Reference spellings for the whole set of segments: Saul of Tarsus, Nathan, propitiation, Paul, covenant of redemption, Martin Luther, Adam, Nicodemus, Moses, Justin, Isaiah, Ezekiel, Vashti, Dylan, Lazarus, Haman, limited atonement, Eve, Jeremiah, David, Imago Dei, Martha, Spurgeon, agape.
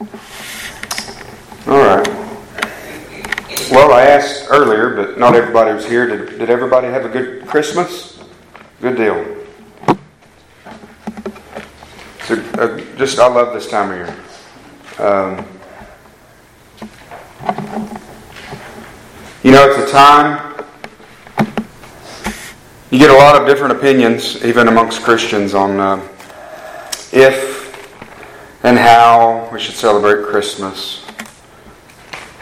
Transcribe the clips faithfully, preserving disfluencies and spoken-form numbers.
All right. Well, I asked earlier, but not everybody was here. Did, did everybody have a good Christmas? Good deal. So, uh, just, I love this time of year. Um, you know, it's a time, you get a lot of different opinions, even amongst Christians, on uh, if and how we should celebrate Christmas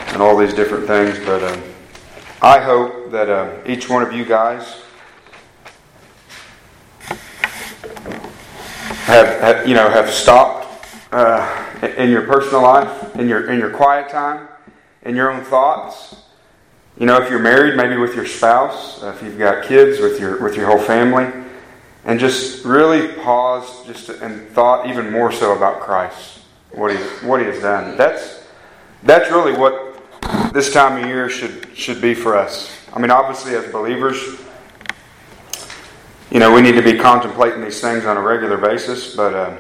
and all these different things. But uh, I hope that uh, each one of you guys have, have you know, have stopped Uh, in your personal life, in your in your quiet time, in your own thoughts. You know, if you're married, maybe with your spouse, if you've got kids, with your with your whole family, and just really pause, just and thought even more so about Christ, what he what he has done. That's that's really what this time of year should should be for us. I mean, obviously, as believers, you know, we need to be contemplating these things on a regular basis, but. Uh,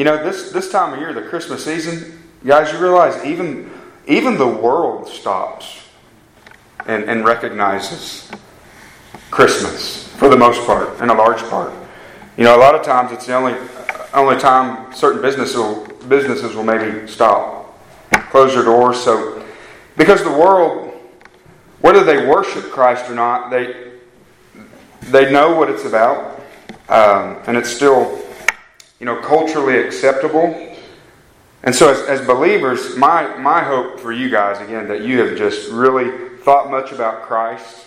You know, this, this time of year, the Christmas season, guys, you realize even even the world stops and, and recognizes Christmas for the most part, in a large part. You know, a lot of times it's the only only time certain businesses will, businesses will maybe stop, close their doors. So, because the world, whether they worship Christ or not, they they know what it's about, um, and it's still, you know, culturally acceptable. And so as, as believers, my, my hope for you guys, again, that you have just really thought much about Christ.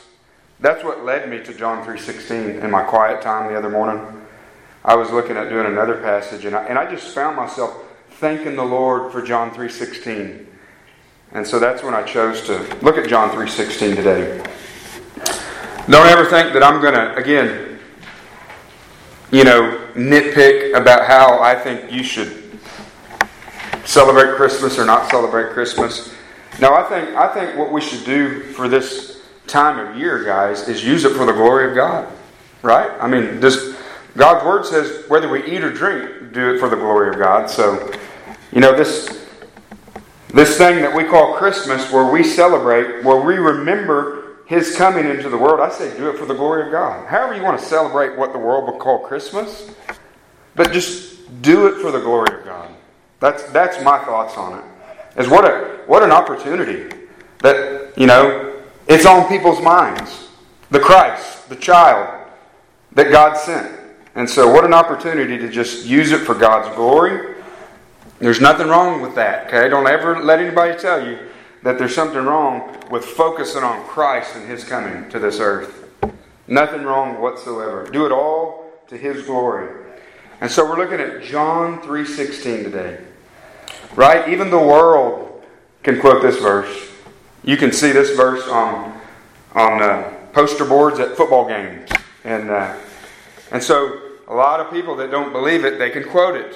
That's what led me to John three sixteen in my quiet time the other morning. I was looking at doing another passage, and I, and I just found myself thanking the Lord for John three sixteen. And so that's when I chose to look at John three sixteen today. Don't ever think that I'm going to, again, you know, nitpick about how I think you should celebrate Christmas or not celebrate Christmas. No, I think I think what we should do for this time of year, guys, is use it for the glory of God. Right? I mean, this, God's Word says whether we eat or drink, do it for the glory of God. So, you know, this this thing that we call Christmas, where we celebrate, where we remember His coming into the world, I say do it for the glory of God. However you want to celebrate what the world would call Christmas, but just do it for the glory of God. That's that's my thoughts on it. Is what a what an opportunity that, you know, it's on people's minds. The Christ, the child that God sent. And so what an opportunity to just use it for God's glory. There's nothing wrong with that, okay? Don't ever let anybody tell you that there's something wrong with focusing on Christ and His coming to this earth. Nothing wrong whatsoever. Do it all to His glory. And so we're looking at John three sixteen today. Right? Even the world can quote this verse. You can see this verse on on uh, poster boards at football games. And, uh, and so a lot of people that don't believe it, they can quote it.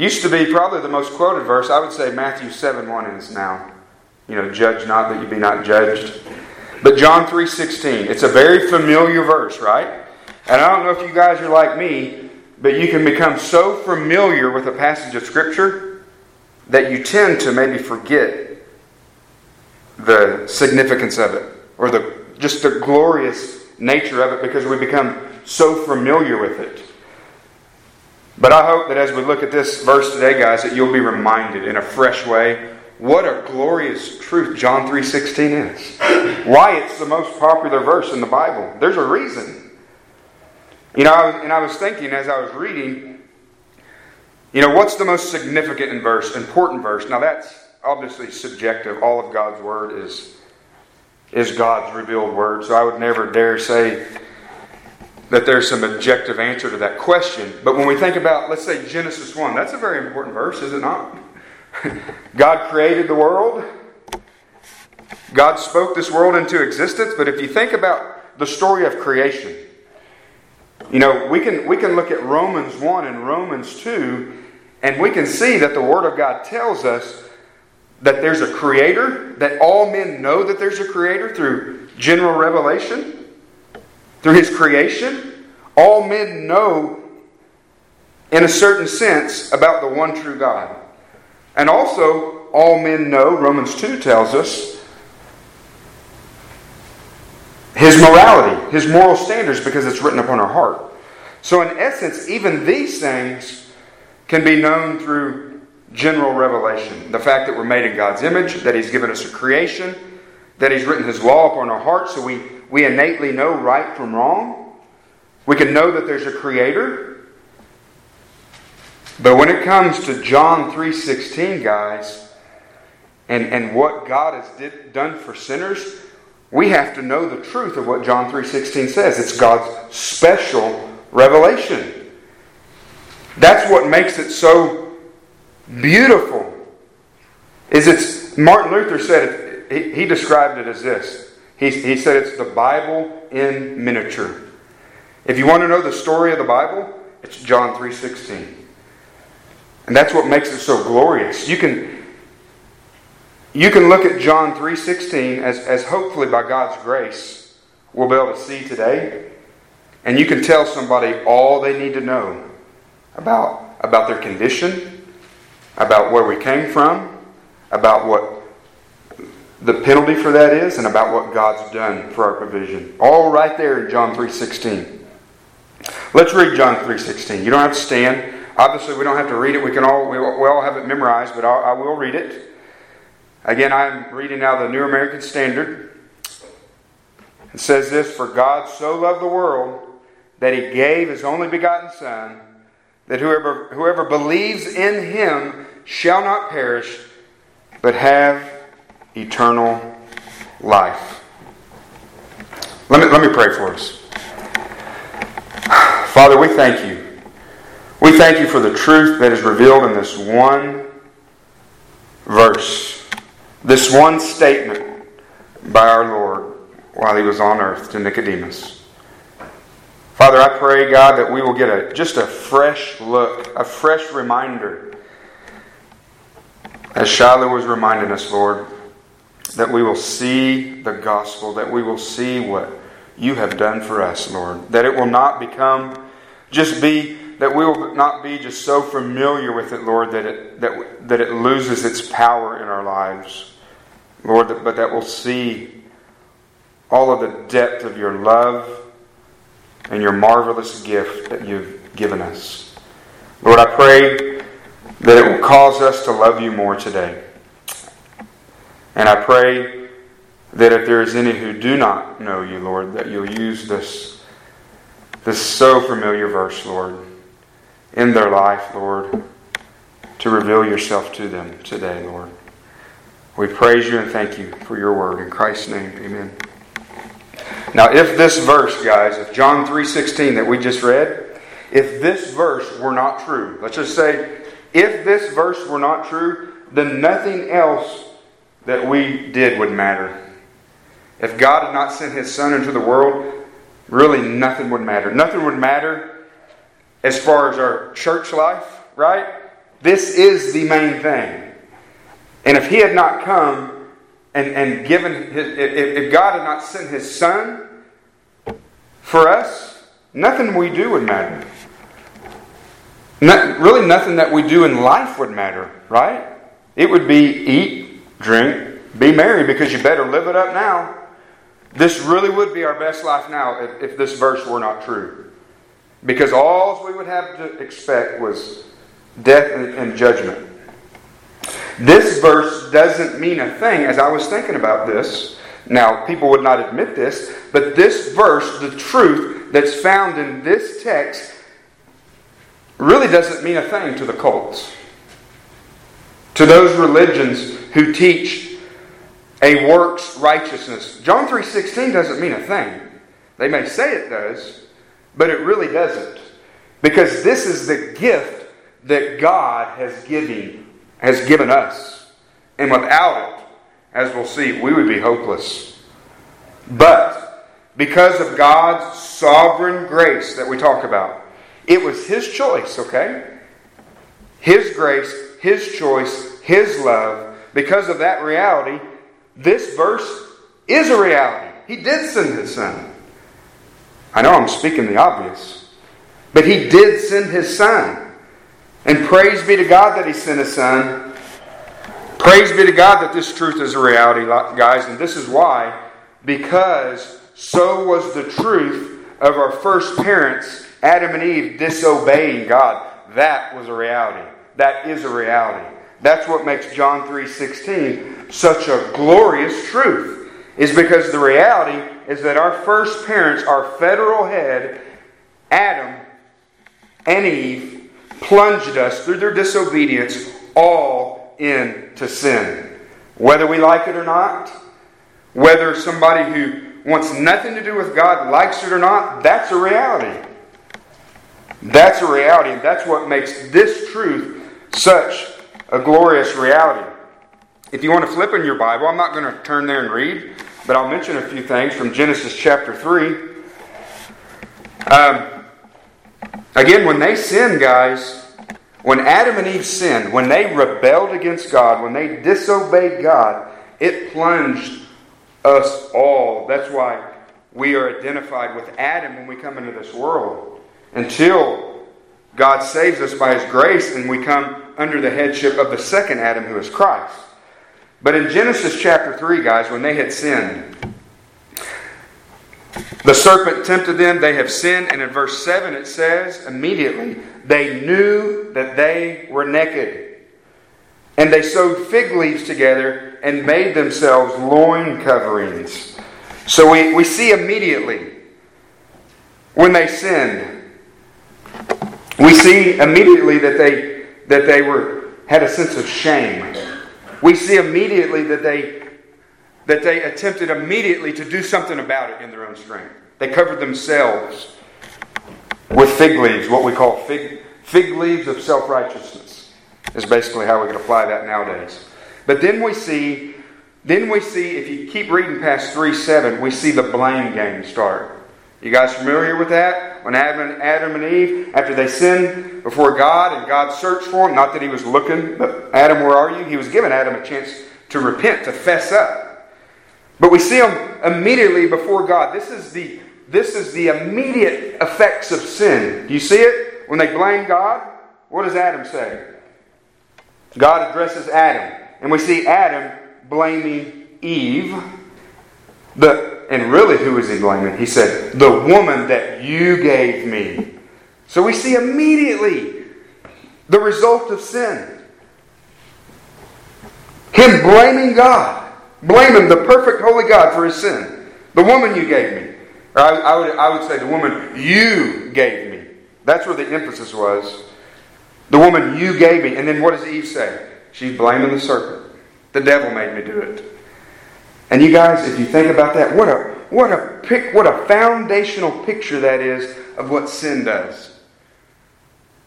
Used to be probably the most quoted verse. I would say Matthew seven one is now. You know, judge not that you be not judged. But John three sixteen, it's a very familiar verse, right? And I don't know if you guys are like me, but you can become so familiar with a passage of Scripture that you tend to maybe forget the significance of it, or the just the glorious nature of it, because we become so familiar with it. But I hope that as we look at this verse today, guys, that you'll be reminded in a fresh way what a glorious truth John three sixteen is. Why it's the most popular verse in the Bible. There's a reason. You know, I was, and I was thinking as I was reading, you know, what's the most significant verse, important verse? Now that's obviously subjective. All of God's Word is, is God's revealed Word. So I would never dare say that there's some objective answer to that question. But when we think about, let's say Genesis one, that's a very important verse, is it not? God created the world. God spoke this world into existence. But if you think about the story of creation, you know, we can we can look at Romans one and Romans two, and we can see that the Word of God tells us that there's a Creator, that all men know that there's a Creator through general revelation, through His creation. All men know, in a certain sense, about the one true God. And also, all men know, Romans two tells us, his morality, his moral standards, because it's written upon our heart. So in essence, even these things can be known through general revelation. The fact that we're made in God's image, that He's given us a creation, that He's written His law upon our hearts, so we, we innately know right from wrong. We can know that there's a Creator. But when it comes to John three sixteen, guys, and, and what God has did, done for sinners, we have to know the truth of what John three sixteen says. It's God's special revelation. That's what makes it so beautiful. Is it's Martin Luther said it, he, he described it as this. He, he said it's the Bible in miniature. If you want to know the story of the Bible, it's John three sixteen. And that's what makes it so glorious. You can you can look at John three sixteen as, as hopefully by God's grace we'll be able to see today. And you can tell somebody all they need to know about, about their condition, about where we came from, about what the penalty for that is, and about what God's done for our provision. All right there in John three sixteen. Let's read John three sixteen. You don't have to stand. Obviously, we don't have to read it. We can all we all have it memorized, but I will read it. Again, I'm reading now the New American Standard. It says this: "For God so loved the world that He gave His only begotten Son, that whoever whoever believes in Him shall not perish, but have eternal life." Let me, let me pray for us. Father, we thank You. We thank You for the truth that is revealed in this one verse, this one statement by our Lord while He was on earth to Nicodemus. Father, I pray, God, that we will get a just a fresh look, a fresh reminder, as Shiloh was reminding us, Lord, that we will see the gospel, that we will see what You have done for us, Lord. That it will not become just be that we will not be just so familiar with it, Lord, that it that that it loses its power in our lives, Lord. That, but that we'll see all of the depth of Your love and Your marvelous gift that You've given us. Lord, I pray that it will cause us to love You more today. And I pray that if there is any who do not know You, Lord, that You'll use this, this so familiar verse, Lord, in their life, Lord, to reveal Yourself to them today, Lord. We praise You and thank You for Your word. In Christ's name, amen. Now, if this verse, guys, if John three sixteen that we just read, if this verse were not true, let's just say, if this verse were not true, then nothing else that we did would matter. If God had not sent His Son into the world, really nothing would matter. Nothing would matter as far as our church life, right? This is the main thing. And if He had not come, And, and given his, if God had not sent His Son for us, nothing we do would matter. Not, really nothing that we do in life would matter, right? It would be eat, drink, be merry, because you better live it up now. This really would be our best life now if, if this verse were not true. Because all we would have to expect was death and, and judgment. This verse doesn't mean a thing. As I was thinking about this, now people would not admit this, but this verse, the truth that's found in this text, really doesn't mean a thing to the cults. To those religions who teach a works righteousness. John three sixteen doesn't mean a thing. They may say it does, but it really doesn't. Because this is the gift that God has given has given us. And without it, as we'll see, we would be hopeless. But because of God's sovereign grace that we talk about, it was His choice, okay? His grace, His choice, His love. Because of that reality, this verse is a reality. He did send His Son. I know I'm speaking the obvious, but He did send His Son. And praise be to God that He sent His Son. Praise be to God that this truth is a reality, guys. And this is why. Because so was the truth of our first parents, Adam and Eve, disobeying God. That was a reality. That is a reality. That's what makes John three sixteen such a glorious truth. Is because the reality is that our first parents, our federal head, Adam and Eve, plunged us through their disobedience all into sin. Whether we like it or not, whether somebody who wants nothing to do with God likes it or not, that's a reality. That's a reality, and that's what makes this truth such a glorious reality. If you want to flip in your Bible, I'm not going to turn there and read, but I'll mention a few things from Genesis chapter three. Um, again, when they sinned, guys, when Adam and Eve sinned, when they rebelled against God, when they disobeyed God, it plunged us all. That's why we are identified with Adam when we come into this world. Until God saves us by His grace and we come under the headship of the second Adam, who is Christ. But in Genesis chapter three, guys, when they had sinned, the serpent tempted them, they have sinned, and in verse seven it says, immediately they knew that they were naked, and they sewed fig leaves together and made themselves loin coverings. So we, we see immediately when they sinned, we see immediately that they that they were had a sense of shame. We see immediately that they that they attempted immediately to do something about it in their own strength. They covered themselves with fig leaves, what we call fig fig leaves of self-righteousness, is basically how we can apply that nowadays. But then we see then we see if you keep reading past three seven, we see the blame game start. You guys familiar with that? When Adam, Adam and Eve, after they sinned before God and God searched for them, not that He was looking, but Adam, where are you? He was giving Adam a chance to repent, to fess up. But we see them immediately before God. This is the, this is the immediate effects of sin. Do you see it? When they blame God, what does Adam say? God addresses Adam. And we see Adam blaming Eve. The, and really, who is he blaming? He said, the woman that you gave me. So we see immediately the result of sin. Him blaming God. Blaming the perfect holy God for his sin. The woman you gave me. Or I, I, would, I would say the woman you gave me. That's where the emphasis was. The woman you gave me. And then what does Eve say? She's blaming the serpent. The devil made me do it. And you guys, if you think about that, what a what a pic, what a foundational picture that is of what sin does.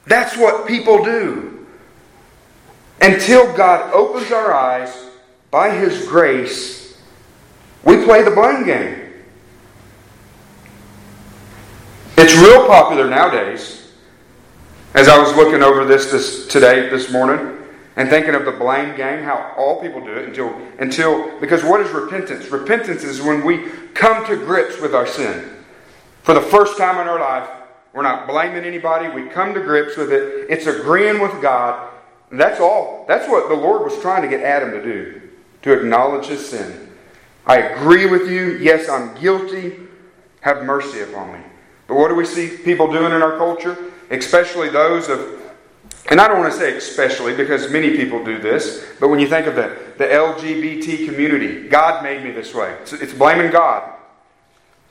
That's what people do. Until God opens our eyes by His grace, we play the blame game. It's real popular nowadays. As I was looking over this, this today, this morning, and thinking of the blame game, how all people do it until, until, because what is repentance? Repentance is when we come to grips with our sin. For the first time in our life, we're not blaming anybody. We come to grips with it. It's agreeing with God. And that's all. That's what the Lord was trying to get Adam to do, to acknowledge his sin. I agree with you. Yes, I'm guilty. Have mercy upon me. But what do we see people doing in our culture? Especially those of And I don't want to say especially because many people do this, but when you think of the, the L G B T community, God made me this way. It's, it's blaming God.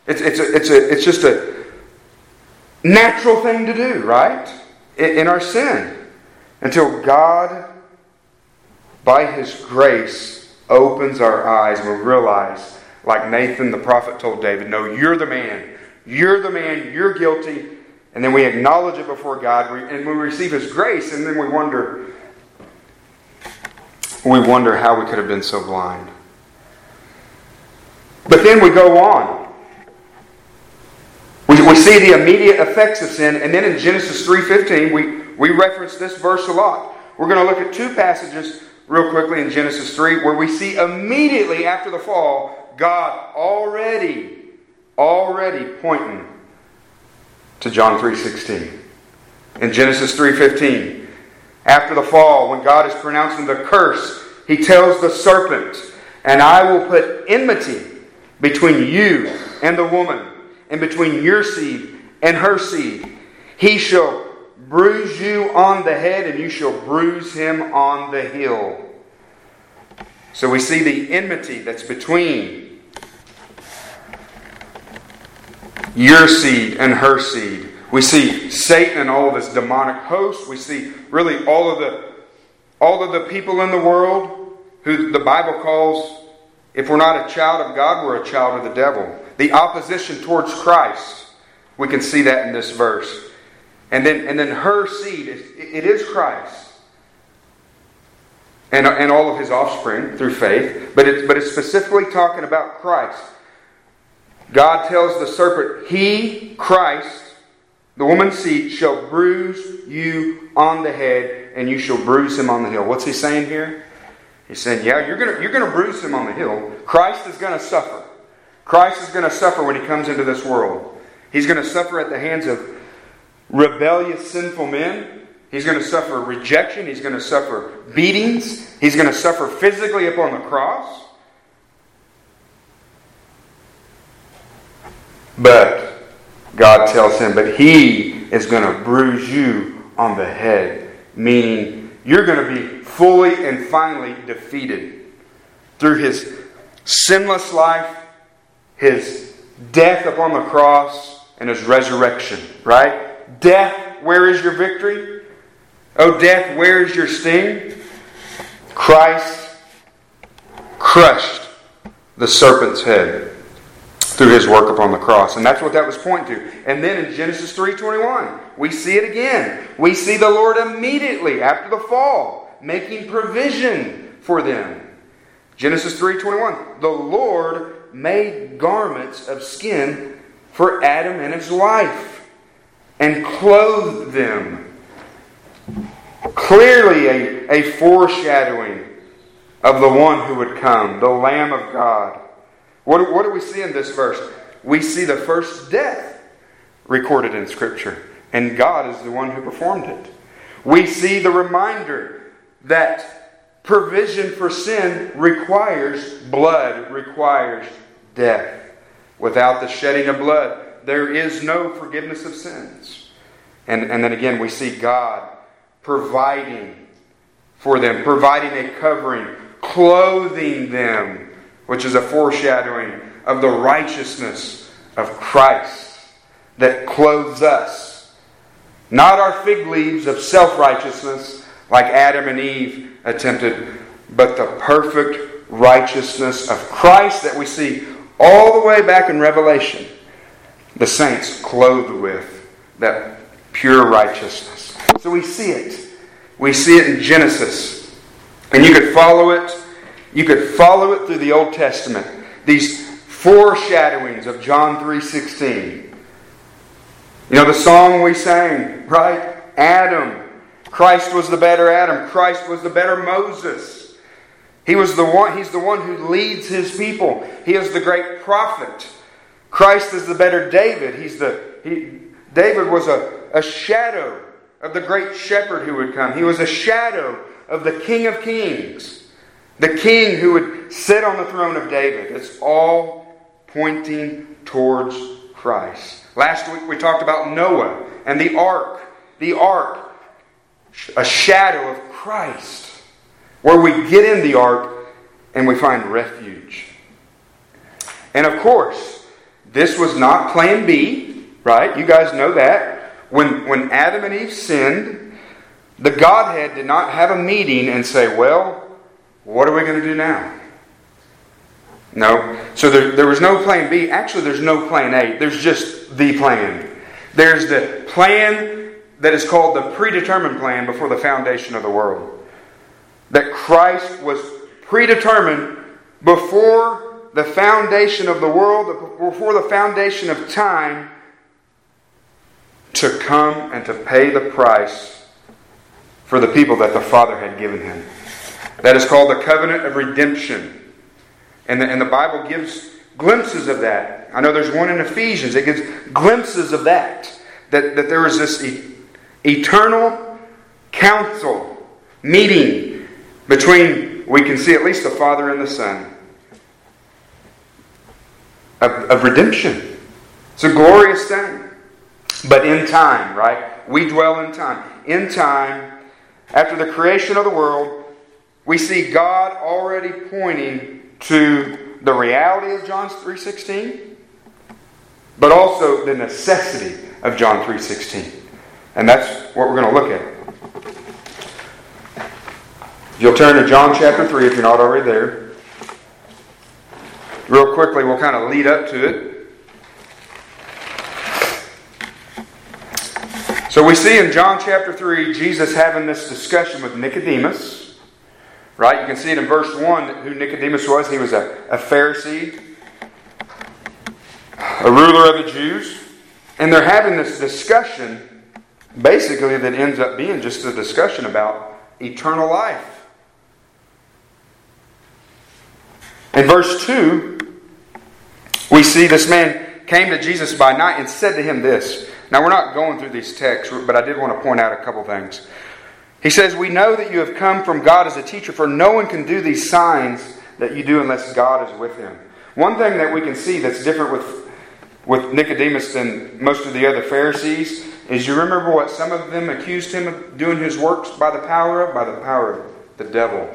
It's it's a, it's a, it's just a natural thing to do, right? In, in our sin. Until God, by His grace, opens our eyes and we realize, like Nathan the prophet told David, no, you're the man. You're the man. You're guilty. And then we acknowledge it before God, and we receive His grace, and then we wonder, we wonder how we could have been so blind. But then we go on. We, we see the immediate effects of sin, and then in Genesis three fifteen, we, we reference this verse a lot. We're going to look at two passages real quickly in Genesis three, where we see immediately after the fall, God already, already pointing to John three sixteen. In Genesis three fifteen, after the fall, when God is pronouncing the curse, He tells the serpent, "And I will put enmity between you and the woman, and between your seed and her seed. He shall bruise you on the head, and you shall bruise him on the heel." So we see the enmity that's between your seed and her seed. We see Satan and all of his demonic hosts. We see really all of the all of the people in the world who the Bible calls, if we're not a child of God, we're a child of the devil. The opposition towards Christ. We can see that in this verse. And then and then her seed, it, it is Christ. And, and all of his offspring through faith. But it's, but it's specifically talking about Christ. God tells the serpent, "He, Christ, the woman's seed, shall bruise you on the head, and you shall bruise him on the heel." What's he saying here? He's saying, yeah, you're going you're going to bruise him on the heel. Christ is going to suffer. Christ is going to suffer when he comes into this world. He's going to suffer at the hands of rebellious, sinful men. He's going to suffer rejection. He's going to suffer beatings. He's going to suffer physically upon the cross. But God tells him, but he is going to bruise you on the head. Meaning, you're going to be fully and finally defeated through his sinless life, his death upon the cross, and his resurrection. Right? Death, where is your victory? O death, where is your sting? Christ crushed the serpent's head through his work upon the cross. And that's what that was pointing to. And then in Genesis three twenty-one, we see it again. We see the Lord immediately after the fall making provision for them. Genesis three twenty-one, the Lord made garments of skin for Adam and his wife and clothed them. Clearly a, a foreshadowing of the one who would come, the Lamb of God. What, what do we see in this verse? We see the first death recorded in Scripture, and God is the one who performed it. We see the reminder that provision for sin requires blood, requires death. Without the shedding of blood, there is no forgiveness of sins. And, and then again, we see God providing for them, providing a covering, clothing them, which is a foreshadowing of the righteousness of Christ that clothes us. Not our fig leaves of self-righteousness like Adam and Eve attempted, but the perfect righteousness of Christ that we see all the way back in Revelation. The saints clothed with that pure righteousness. So we see it. We see it in Genesis. And you could follow it. You could follow it through the Old Testament. These foreshadowings of John three sixteen. You know the song we sang, right? Adam. Christ was the better Adam. Christ was the better Moses. He was the one, he's the one who leads his people. He is the great prophet. Christ is the better David. He's the he, David was a, a shadow of the great shepherd who would come. He was a shadow of the King of Kings, the King who would sit on the throne of David. It's all pointing towards Christ. Last week we talked about Noah and the ark. The ark, a shadow of Christ, where we get in the ark and we find refuge. And of course, this was not plan B, right? You guys know that. When, when Adam and Eve sinned, the Godhead did not have a meeting and say, well, what are we going to do now? No. So there, there was no plan B. Actually, there's no plan A. There's just the plan. There's the plan that is called the predetermined plan before the foundation of the world. That Christ was predetermined before the foundation of the world, before the foundation of time, to come and to pay the price for the people that the Father had given him. That is called the covenant of redemption. And the, and the Bible gives glimpses of that. I know there's one in Ephesians. It gives glimpses of that. That, that there is this e- eternal council meeting between we can see at least the Father and the Son of, of redemption. It's a glorious thing. But in time, right? We dwell in time. In time, after the creation of the world, we see God already pointing to the reality of John three sixteen, but also the necessity of John three sixteen. And that's what we're going to look at. You'll turn to John chapter three if you're not already there. Real quickly, we'll kind of lead up to it. So we see in John chapter three, Jesus having this discussion with Nicodemus. Right? You can see it in verse one who Nicodemus was. He was a, a Pharisee, a ruler of the Jews. And they're having this discussion, basically, that ends up being just a discussion about eternal life. In verse two, we see this man came to Jesus by night and said to him this. Now, we're not going through these texts, but I did want to point out a couple things. He says, "We know that you have come from God as a teacher, for no one can do these signs that you do unless God is with him." One thing that we can see that's different with, with Nicodemus than most of the other Pharisees is, you remember what some of them accused him of doing his works by the power of? By the power of the devil,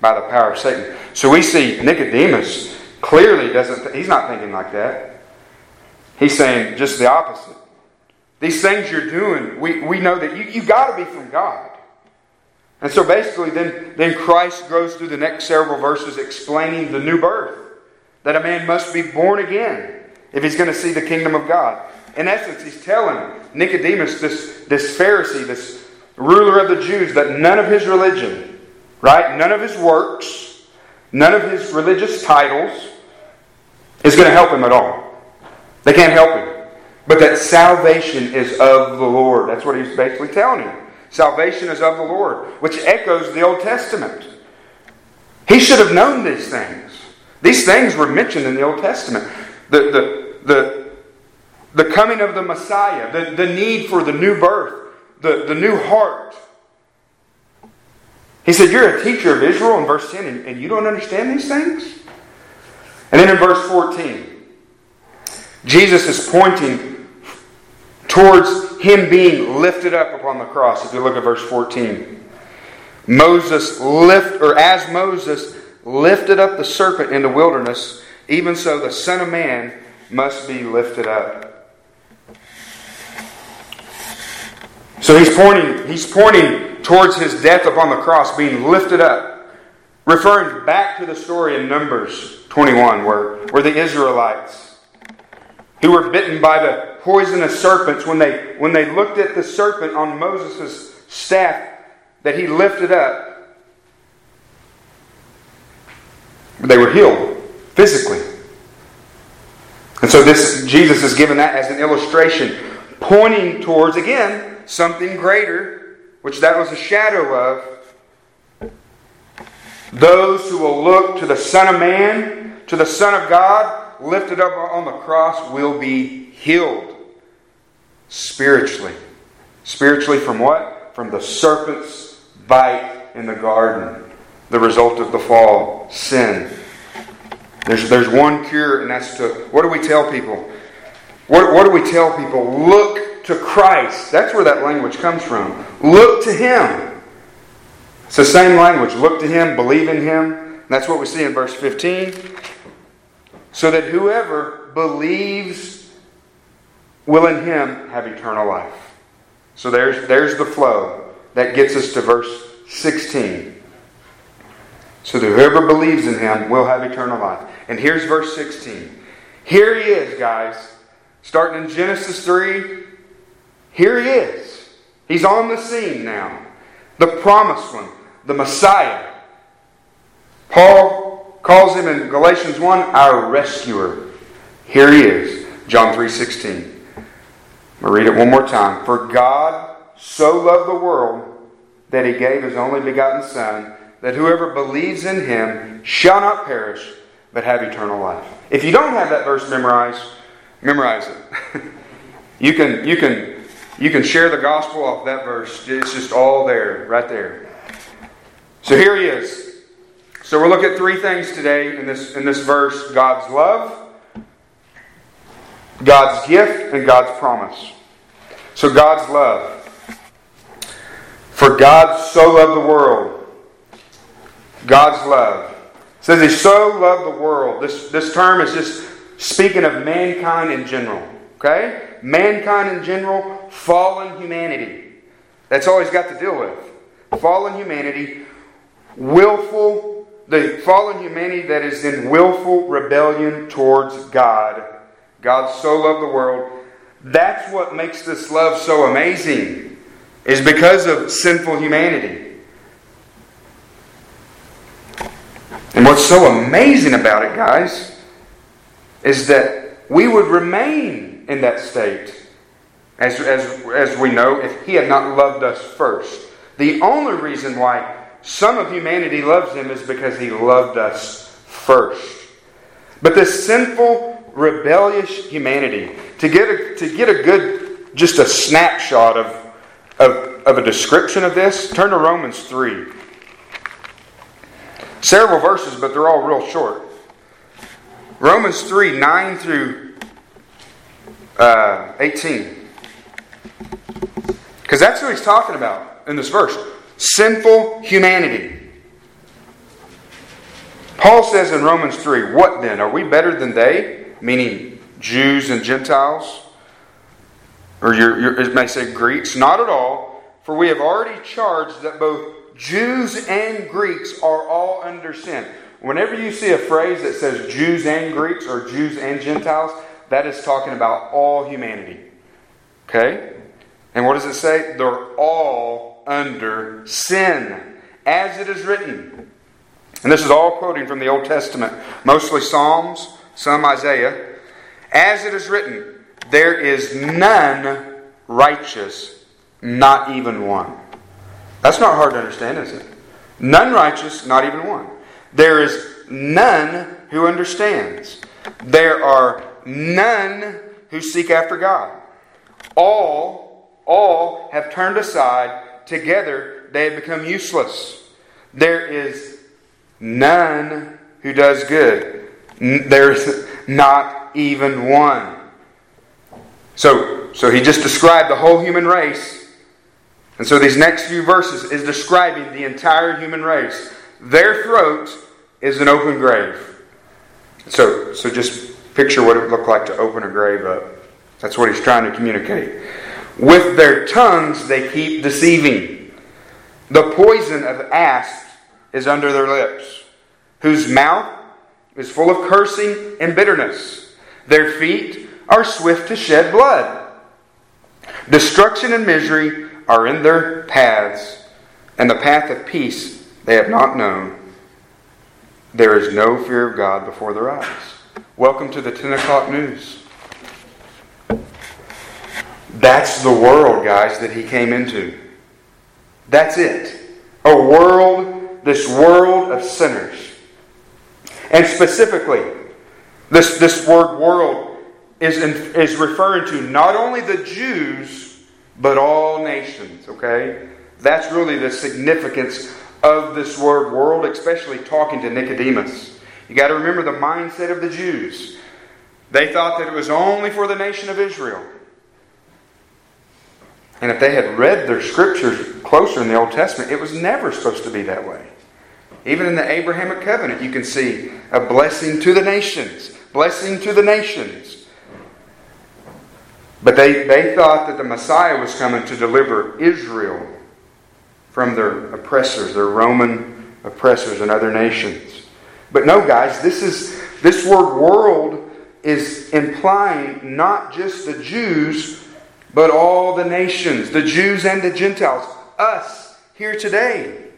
by the power of Satan. So we see Nicodemus clearly doesn't, th- he's not thinking like that. He's saying just the opposite. These things you're doing, we, we know that you, you've got to be from God. And so basically then, then Christ goes through the next several verses explaining the new birth. That a man must be born again if he's going to see the kingdom of God. In essence, he's telling Nicodemus, this, this Pharisee, this ruler of the Jews, that none of his religion, right? None of his works, none of his religious titles is going to help him at all. They can't help him. But that salvation is of the Lord. That's what he's basically telling him. Salvation is of the Lord, which echoes the Old Testament. He should have known these things. These things were mentioned in the Old Testament. The, the, the, the coming of the Messiah, the, the need for the new birth, the, the new heart. He said, "You're a teacher of Israel," in verse ten, and, and you don't understand these things? And then in verse fourteen, Jesus is pointing towards him being lifted up upon the cross. If you look at verse fourteen, Moses lift, or as Moses lifted up the serpent in the wilderness, even so the Son of Man must be lifted up. So he's pointing, he's pointing towards his death upon the cross, being lifted up, referring back to the story in Numbers twenty-one, where, where the Israelites who were bitten by the poisonous serpents, when they when they looked at the serpent on Moses' staff that he lifted up, they were healed physically. And so this Jesus is giving that as an illustration, pointing towards, again, something greater, which that was a shadow of. Those who will look to the Son of Man, to the Son of God, lifted up on the cross, will be healed. Spiritually. Spiritually from what? From the serpent's bite in the garden. The result of the fall. Sin. There's, there's one cure, and that's to... What do we tell people? What, what do we tell people? Look to Christ. That's where that language comes from. Look to Him. It's the same language. Look to Him. Believe in Him. And that's what we see in verse fifteen. So that whoever believes will in Him have eternal life. So there's, there's the flow that gets us to verse sixteen. So that whoever believes in Him will have eternal life. And here's verse sixteen. Here He is, guys. Starting in Genesis three. Here He is. He's on the scene now. The promised one. The Messiah. Paul calls Him in Galatians one, our rescuer. Here He is. John three sixteen. I'll read it one more time. For God so loved the world that He gave His only begotten Son, that whoever believes in Him shall not perish, but have eternal life. If you don't have that verse memorized, memorize it. you can you can you can share the gospel off that verse. It's just all there, right there. So here He is. So we'll look at three things today in this in this verse: God's love, God's gift, and God's promise. So God's love. For God so loved the world. God's love. It says He so loved the world. This, this term is just speaking of mankind in general. Okay? Mankind in general, fallen humanity. That's all He's got to deal with. Fallen humanity, willful, the fallen humanity that is in willful rebellion towards God. God so loved the world. That's what makes this love so amazing, is because of sinful humanity. And what's so amazing about it, guys, is that we would remain in that state, as, as, as we know, if He had not loved us first. The only reason why some of humanity loves Him is because He loved us first. But this sinful, rebellious humanity, to get a, to get a good, just a snapshot of Of, of a description of this, turn to Romans three. Several verses, but they're all real short. Romans three, nine through uh, eighteen. Because that's what he's talking about in this verse. Sinful humanity. Paul says in Romans three, what then? Are we better than they? Meaning Jews and Gentiles. Or your, your, it may say Greeks. Not at all. For we have already charged that both Jews and Greeks are all under sin. Whenever you see a phrase that says Jews and Greeks or Jews and Gentiles, that is talking about all humanity. Okay? And what does it say? They're all under sin, as it is written. And this is all quoting from the Old Testament. Mostly Psalms, some Isaiah. As it is written, there is none righteous, not even one. That's not hard to understand, is it? None righteous, not even one. There is none who understands. There are none who seek after God. All, all have turned aside. Together they have become useless. There is none who does good. There is not even one. So, so he just described the whole human race. And so these next few verses is describing the entire human race. Their throat is an open grave. So, so just picture what it would look like to open a grave up. That's what he's trying to communicate. With their tongues they keep deceiving. The poison of asps is under their lips, whose mouth is full of cursing and bitterness. Their feet are swift to shed blood. Destruction and misery are in their paths, and the path of peace they have not known. There is no fear of God before their eyes. Welcome to the ten o'clock news. That's the world, guys, that He came into. That's it. A world, this world of sinners. And specifically, this, this word world Is, in, is referring to not only the Jews, but all nations, okay? That's really the significance of this word world, especially talking to Nicodemus. You got to remember the mindset of the Jews. They thought that it was only for the nation of Israel. And if they had read their scriptures closer in the Old Testament, it was never supposed to be that way. Even in the Abrahamic covenant, you can see a blessing to the nations. Blessing to the nations. But they, they thought that the Messiah was coming to deliver Israel from their oppressors, their Roman oppressors and other nations. But no, guys, this is this word world is implying not just the Jews, but all the nations, the Jews and the Gentiles, us here today.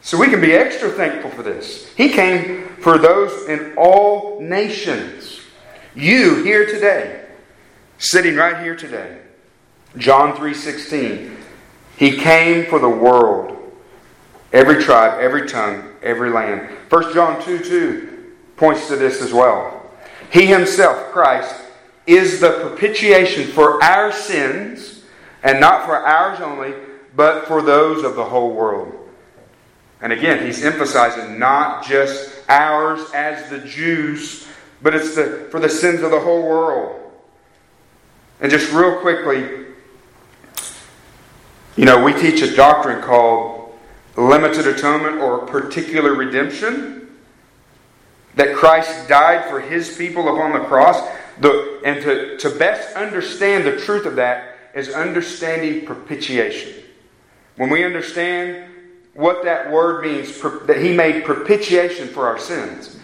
So we can be extra thankful for this. He came for those in all nations. You here today. Sitting right here today. John three sixteen. He came for the world. Every tribe, every tongue, every land. First John two two points to this as well. He Himself, Christ, is the propitiation for our sins, and not for ours only, but for those of the whole world. And again, he's emphasizing not just ours as the Jews, but it's the for the sins of the whole world. And just real quickly, you know, we teach a doctrine called limited atonement or particular redemption. That Christ died for His people upon the cross. The, and to, to best understand the truth of that is understanding propitiation. When we understand what that word means, that He made propitiation for our sins.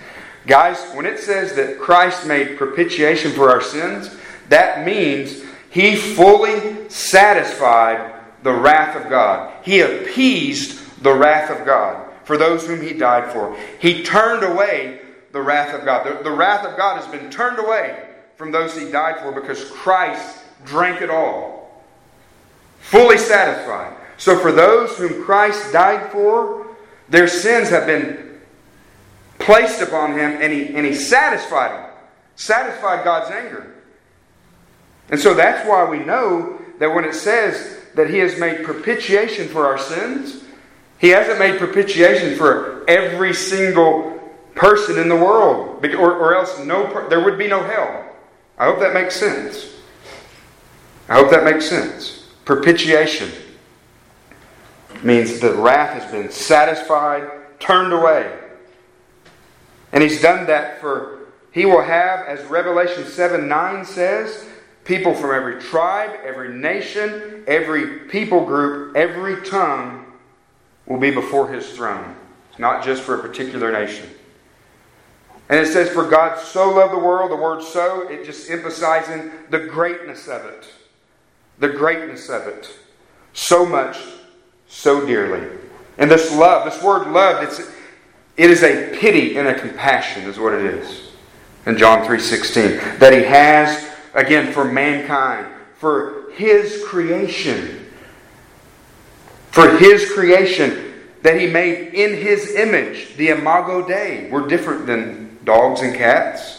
Guys, when it says that Christ made propitiation for our sins, that means He fully satisfied the wrath of God. He appeased the wrath of God for those whom He died for. He turned away the wrath of God. The, the wrath of God has been turned away from those He died for because Christ drank it all. Fully satisfied. So for those whom Christ died for, their sins have been placed upon Him, and He, and he satisfied them. Satisfied God's anger. And so that's why we know that when it says that He has made propitiation for our sins, He hasn't made propitiation for every single person in the world. Or, or else no, there would be no hell. I hope that makes sense. I hope that makes sense. Propitiation means the wrath has been satisfied, turned away. And He's done that for, He will have, as Revelation seven nine says, people from every tribe, every nation, every people group, every tongue will be before His throne. Not just for a particular nation. And it says, for God so loved the world, the word so, it just emphasizing the greatness of it. The greatness of it. So much, so dearly. And this love, this word love, it's, it is a pity and a compassion is what it is. In John three sixteen. That He has, again, for mankind. For His creation. For His creation that He made in His image. The Imago Dei. We're different than dogs and cats.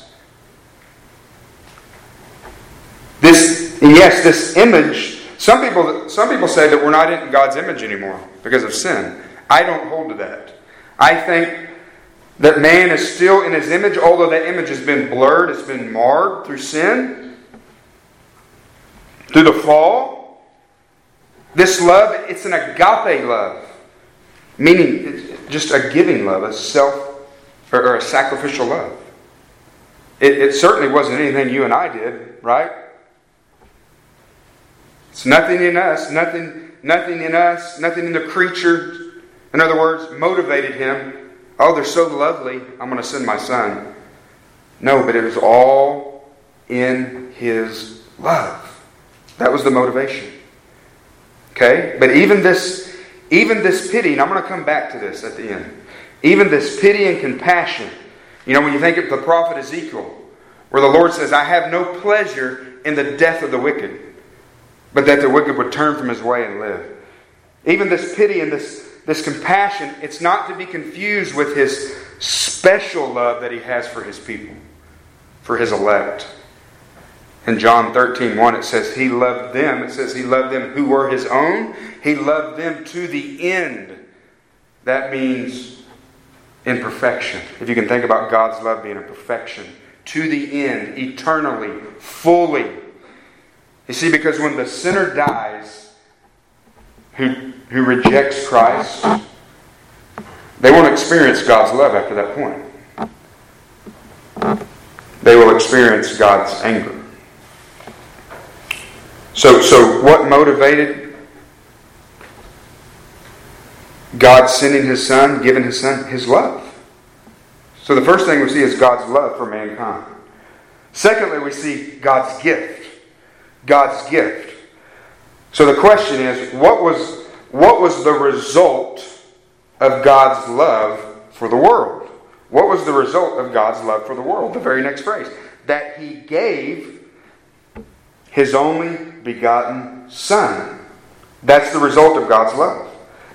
This, and yes, this image. Some people, some people say that we're not in God's image anymore because of sin. I don't hold to that. I think that man is still in his image, although that image has been blurred, it's been marred through sin, through the fall. This love, it's an agape love, meaning just a giving love, a self or a sacrificial love. It, it certainly wasn't anything you and I did, right? It's nothing in us, nothing, nothing in us, nothing in the creature. In other words, motivated Him. Oh, they're so lovely, I'm going to send my son. No, but it was all in His love. That was the motivation. Okay? But even this, even this pity, and I'm going to come back to this at the end. Even this pity and compassion. You know, when you think of the prophet Ezekiel, where the Lord says, I have no pleasure in the death of the wicked, but that the wicked would turn from his way and live. Even this pity and this, this compassion, it's not to be confused with His special love that He has for His people, for His elect. In John thirteen one it says, He loved them. It says He loved them who were His own. He loved them to the end. That means imperfection. If you can think about God's love being a perfection. To the end, eternally, fully. You see, because when the sinner dies, who, who rejects Christ, they won't experience God's love after that point. They will experience God's anger. So, so what motivated God sending His Son, giving His Son? His love. So the first thing we see is God's love for mankind. Secondly, we see God's gift. God's gift. So the question is, what was what was the result of God's love for the world? What was the result of God's love for the world? The very next phrase. That He gave His only begotten Son. That's the result of God's love.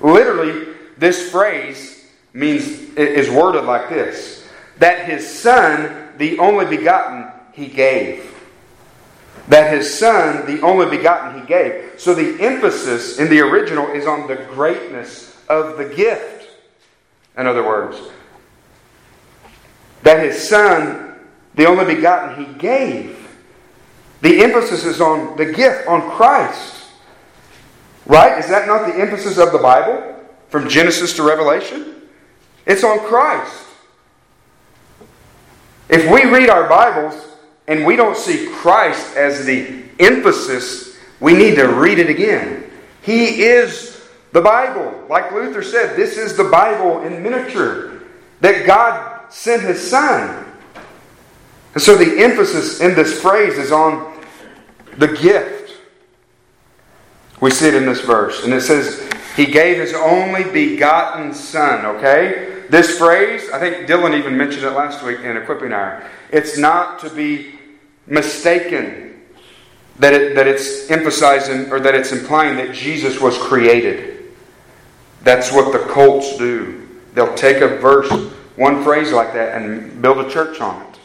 Literally, this phrase means is worded like this. That His Son, the only begotten, He gave. That His Son, the only begotten, He gave. So the emphasis in the original is on the greatness of the gift. in other words. That his Son, the only begotten, he gave. The emphasis is on the gift, on Christ. Right? Is that not the emphasis of the Bible? From Genesis to Revelation? It's on Christ. If we read our Bibles and we don't see Christ as the emphasis, we need to read it again. He is the Bible. Like Luther said, this is the Bible in miniature. That God sent His Son. And so the emphasis in this phrase is on the gift. We see it in this verse. And it says, He gave His only begotten Son. Okay? This phrase, I think Dylan even mentioned it last week in Equipping Hour. It's not to be mistaken that it that it's emphasizing or that it's implying that Jesus was created. That's what the cults do. They'll take a verse, one phrase like that, and build a church on it.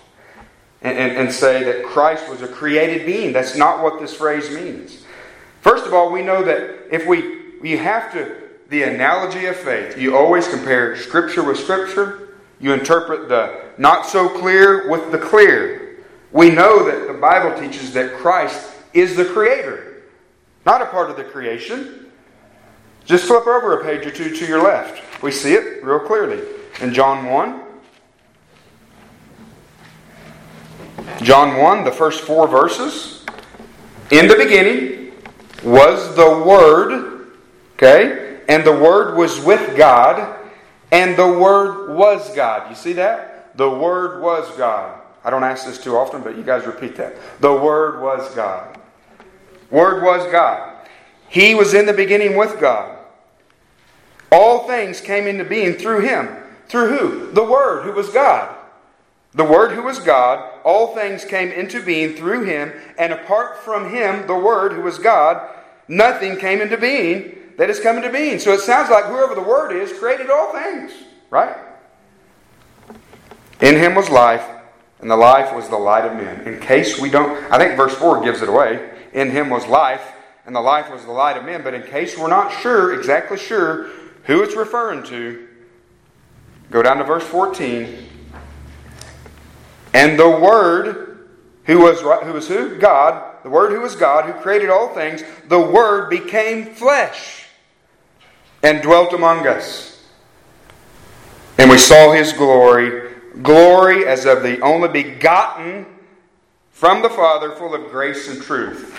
And, and, and say that Christ was a created being. That's not what this phrase means. First of all, we know that if we you have to the analogy of faith, you always compare Scripture with Scripture. You interpret the not so clear with the clear. We know that the Bible teaches that Christ is the Creator, not a part of the creation. Just flip over a page or two to your left. We see it real clearly in John one. John one, the first four verses. In the beginning was the Word, okay? And the Word was with God, and the Word was God. You see that? The Word was God. I don't ask this too often, but you guys repeat that. The Word was God. Word was God. He was in the beginning with God. All things came into being through Him. Through who? The Word, who was God. The Word who was God, all things came into being through Him, and apart from Him, the Word who was God, nothing came into being that has come into being. So it sounds like whoever the Word is created all things, right? In Him was life, and the life was the light of men. In case we don't, I think verse four gives it away. In Him was life, and the life was the light of men. But in case we're not sure, exactly sure, who it's referring to, go down to verse fourteen. And the Word, who was who was who? God. The Word who was God, who created all things, the Word became flesh and dwelt among us. And we saw His glory, glory as of the only begotten from the Father, full of grace and truth.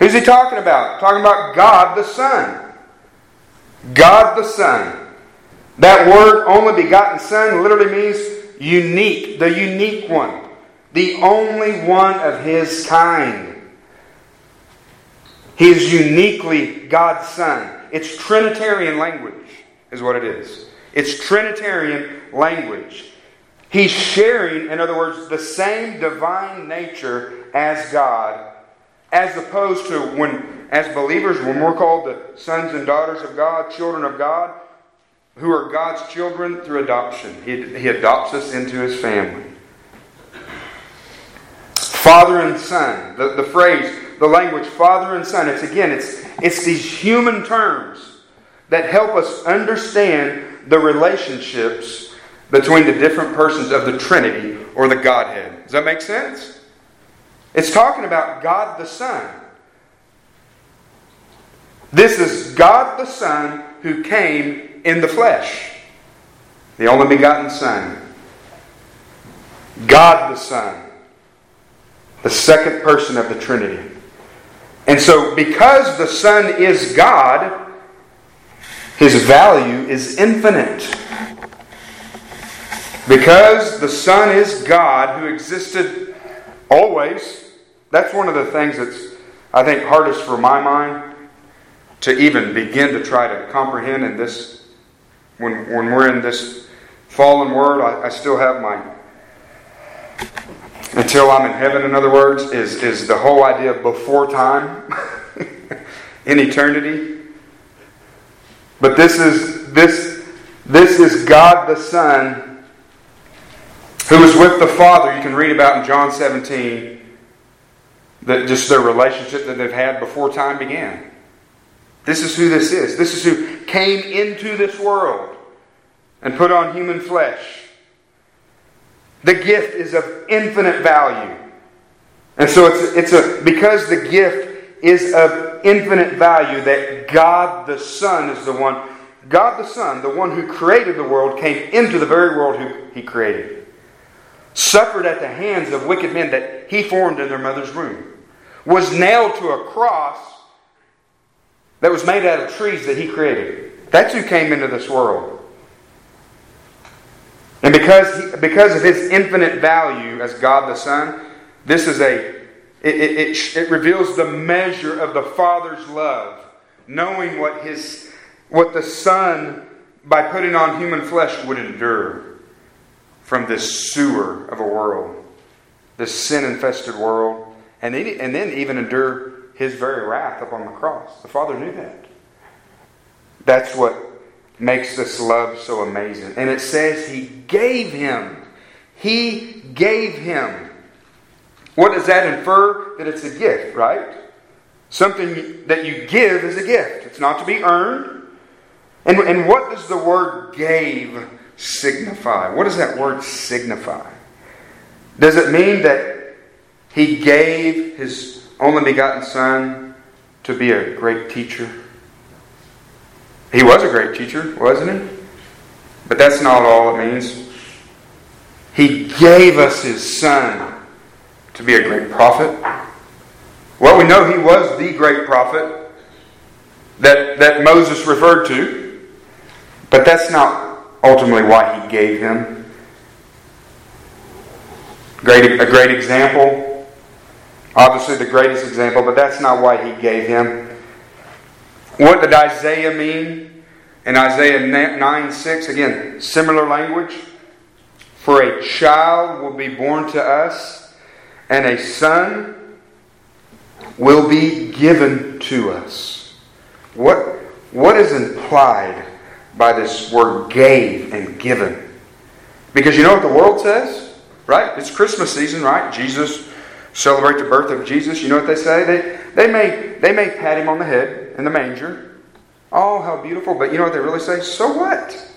Who's He talking about? Talking about God the Son. God the Son. That word, only begotten Son, literally means unique, the unique one, the only one of His kind. He is uniquely God's Son. It's Trinitarian language, is what it is. It's Trinitarian language. He's sharing, in other words, the same divine nature as God, as opposed to when, as believers, when we're called the sons and daughters of God, children of God, who are God's children through adoption. He, he adopts us into His family. Father and Son. The, the phrase, the language, Father and Son. It's again, it's, it's these human terms that help us understand the relationships between the different persons of the Trinity or the Godhead. Does that make sense? It's talking about God the Son. This is God the Son who came in the flesh. The only begotten Son. God the Son. The second person of the Trinity. And so because the Son is God, His value is infinite. Because the Son is God who existed always. That's one of the things that's, I think, hardest for my mind to even begin to try to comprehend in this. When when we're in this fallen world, I, I still have my, until I'm in heaven, in other words, is, is the whole idea of before time, in eternity. But this is this this is God the Son who is with the Father. You can read about in John seventeen that just their relationship that they've had before time began. This is who this is. This is who came into this world. and put on human flesh. The gift is of infinite value. And so it's, it's a because the gift is of infinite value that God the Son is the one. God the Son, the one who created the world, came into the very world who He created. Suffered at the hands of wicked men that He formed in their mother's womb. Was nailed to a cross that was made out of trees that He created. That's who came into this world. And because he, because of His infinite value as God the Son, this is a it, it, it, it reveals the measure of the Father's love, knowing what his what the Son, by putting on human flesh, would endure from this sewer of a world, this sin-infested world, and he, and then even endure His very wrath upon the cross. The Father knew that. That's what makes this love so amazing. And it says He gave Him. He gave Him. What does that infer? That it's a gift, right? Something that you give is a gift. It's not to be earned. And, and what does the word gave signify? What does that word signify? Does it mean that He gave His only begotten Son to be a great teacher? He was a great teacher, wasn't He? But that's not all it means. He gave us His Son to be a great prophet. Well, we know He was the great prophet that, that Moses referred to. But that's not ultimately why He gave Him. Great, a great example. Obviously the greatest example, but that's not why He gave Him. What did Isaiah mean? In Isaiah nine six, again, similar language. For a child will be born to us, and a son will be given to us. What, what is implied by this word gave and given? Because you know what the world says, right? It's Christmas season, right? Jesus, celebrate the birth of Jesus. You know what they say? They, they may, they may pat Him on the head. In the manger. Oh, how beautiful. But you know what they really say? So what?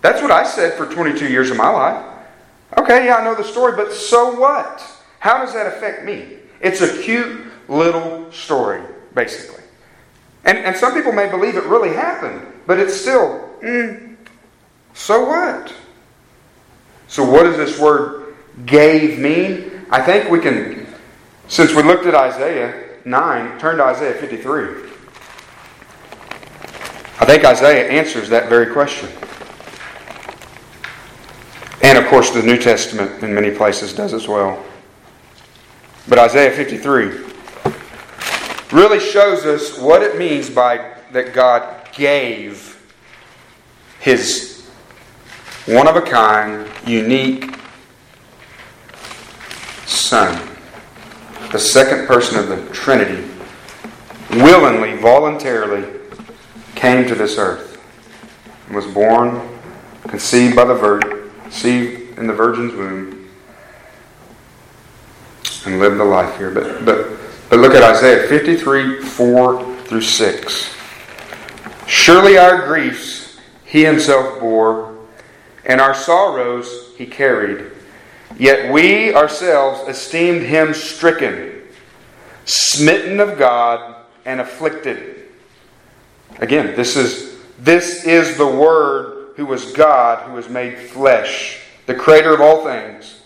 That's what I said for twenty-two years of my life. Okay, yeah, I know the story, but so what? How does that affect me? It's a cute little story, basically. And, and some people may believe it really happened, but it's still, mm, so what? So what does this word gave mean? I think we can, since we looked at Isaiah nine, turn to Isaiah fifty-three. I think Isaiah answers that very question. And of course the New Testament in many places does as well. But Isaiah fifty-three really shows us what it means by that God gave His one-of-a-kind, unique Son. The second person of the Trinity willingly, voluntarily came to this earth and was born, conceived by the Virgin, conceived in the Virgin's womb, and lived the life here. But but but look at Isaiah fifty-three, four through six. Surely our griefs He Himself bore, and our sorrows He carried. Yet we ourselves esteemed Him stricken, smitten of God, and afflicted. Again, this is this is the Word who was God, who was made flesh, the creator of all things.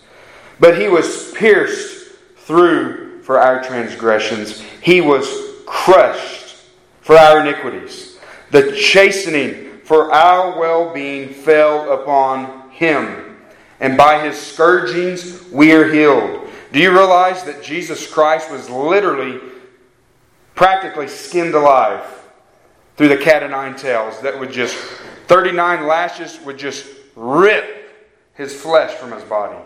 But He was pierced through for our transgressions. He was crushed for our iniquities. The chastening for our well-being fell upon Him. And by His scourgings we are healed. Do you realize that Jesus Christ was literally, practically skinned alive? Through the cat of nine tails that would just, thirty-nine lashes would just rip His flesh from His body.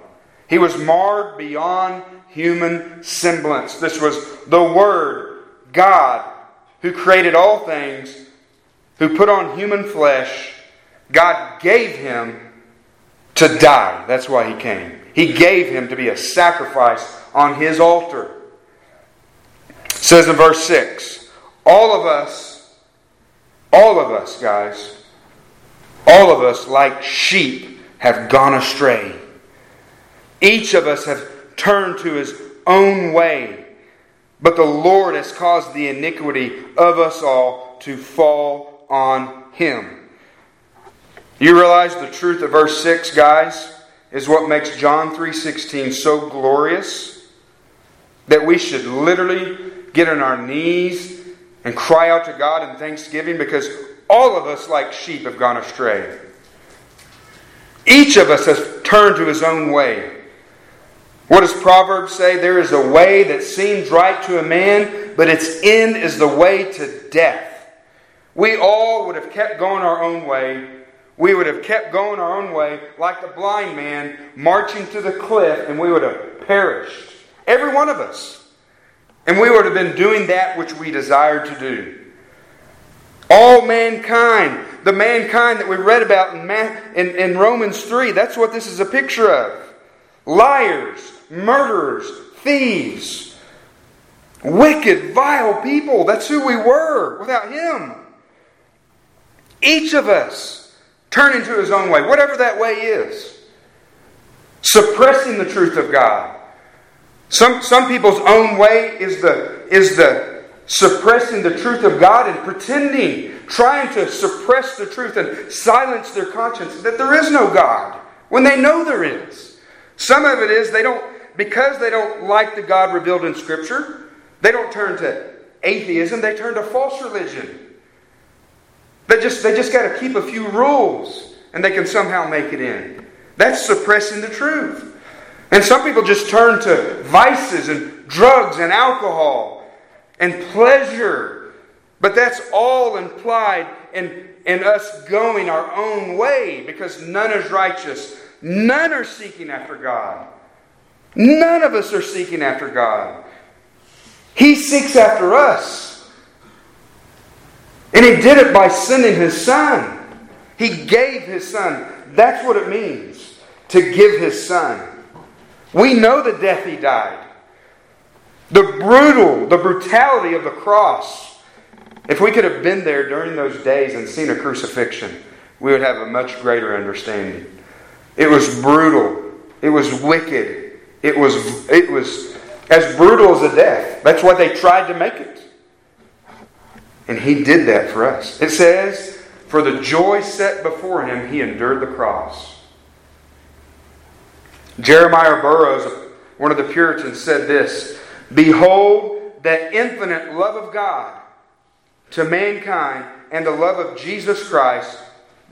He was marred beyond human semblance. This was the Word, God, who created all things, who put on human flesh. God gave Him to die. That's why He came. He gave Him to be a sacrifice on His altar. It says in verse six, all of us All of us, guys, All of us, like sheep, have gone astray. Each of us have turned to his own way. But the Lord has caused the iniquity of us all to fall on him. You realize the truth of verse six, guys, is what makes John three sixteen so glorious that we should literally get on our knees and cry out to God in thanksgiving, because all of us like sheep have gone astray. Each of us has turned to his own way. What does Proverbs say? There is a way that seems right to a man, but its end is the way to death. We all would have kept going our own way. We would have kept going our own way like the blind man marching to the cliff, and we would have perished. Every one of us. And we would have been doing that which we desired to do. All mankind, the mankind that we read about in, Ma- in, in Romans three, that's what this is a picture of. Liars, murderers, thieves, wicked, vile people. That's who we were without him. Each of us turning to his own way, whatever that way is. Suppressing the truth of God. Some, some people's own way is the, is the suppressing the truth of God and pretending, trying to suppress the truth and silence their conscience that there is no God when they know there is. Some of it is they don't, because they don't like the God revealed in Scripture, they don't turn to atheism, they turn to false religion. They just, they just got to keep a few rules and they can somehow make it in. That's suppressing the truth. And some people just turn to vices and drugs and alcohol and pleasure. But that's all implied in, in us going our own way, because none is righteous. None are seeking after God. None of us are seeking after God. He seeks after us. And He did it by sending His Son. He gave His Son. That's what it means to give His Son. We know the death He died. The brutal, the brutality of the cross. If we could have been there during those days and seen a crucifixion, we would have a much greater understanding. It was brutal. It was wicked. It was it was as brutal as a death. That's why they tried to make it. And He did that for us. It says, for the joy set before Him, He endured the cross. Jeremiah Burroughs, one of the Puritans, said this: behold that infinite love of God to mankind and the love of Jesus Christ,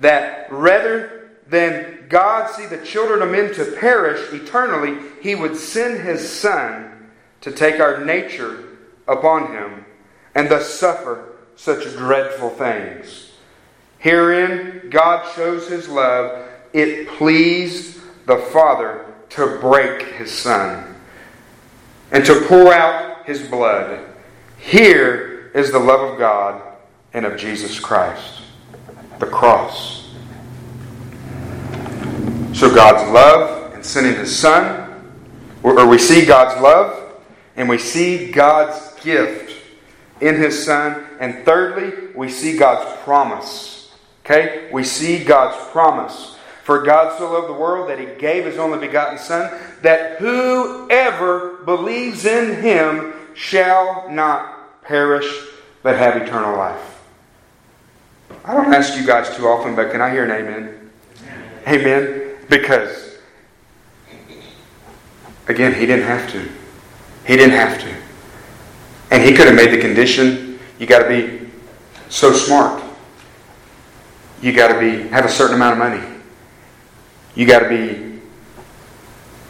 that rather then God see the children of men to perish eternally, He would send His Son to take our nature upon Him and thus suffer such dreadful things. Herein God shows His love. It pleased the Father to break His Son and to pour out His blood. Here is the love of God and of Jesus Christ. The cross. So God's love and sending His Son, or we see God's love and we see God's gift in His Son. And thirdly, we see God's promise. Okay? We see God's promise. For God so loved the world that He gave His only begotten Son, that whoever believes in Him shall not perish but have eternal life. I don't ask you guys too often, but can I hear an amen? Amen. Amen. Because, again, He didn't have to. He didn't have to. And He could have made the condition, you got to be so smart. You got to be have a certain amount of money. You got to be,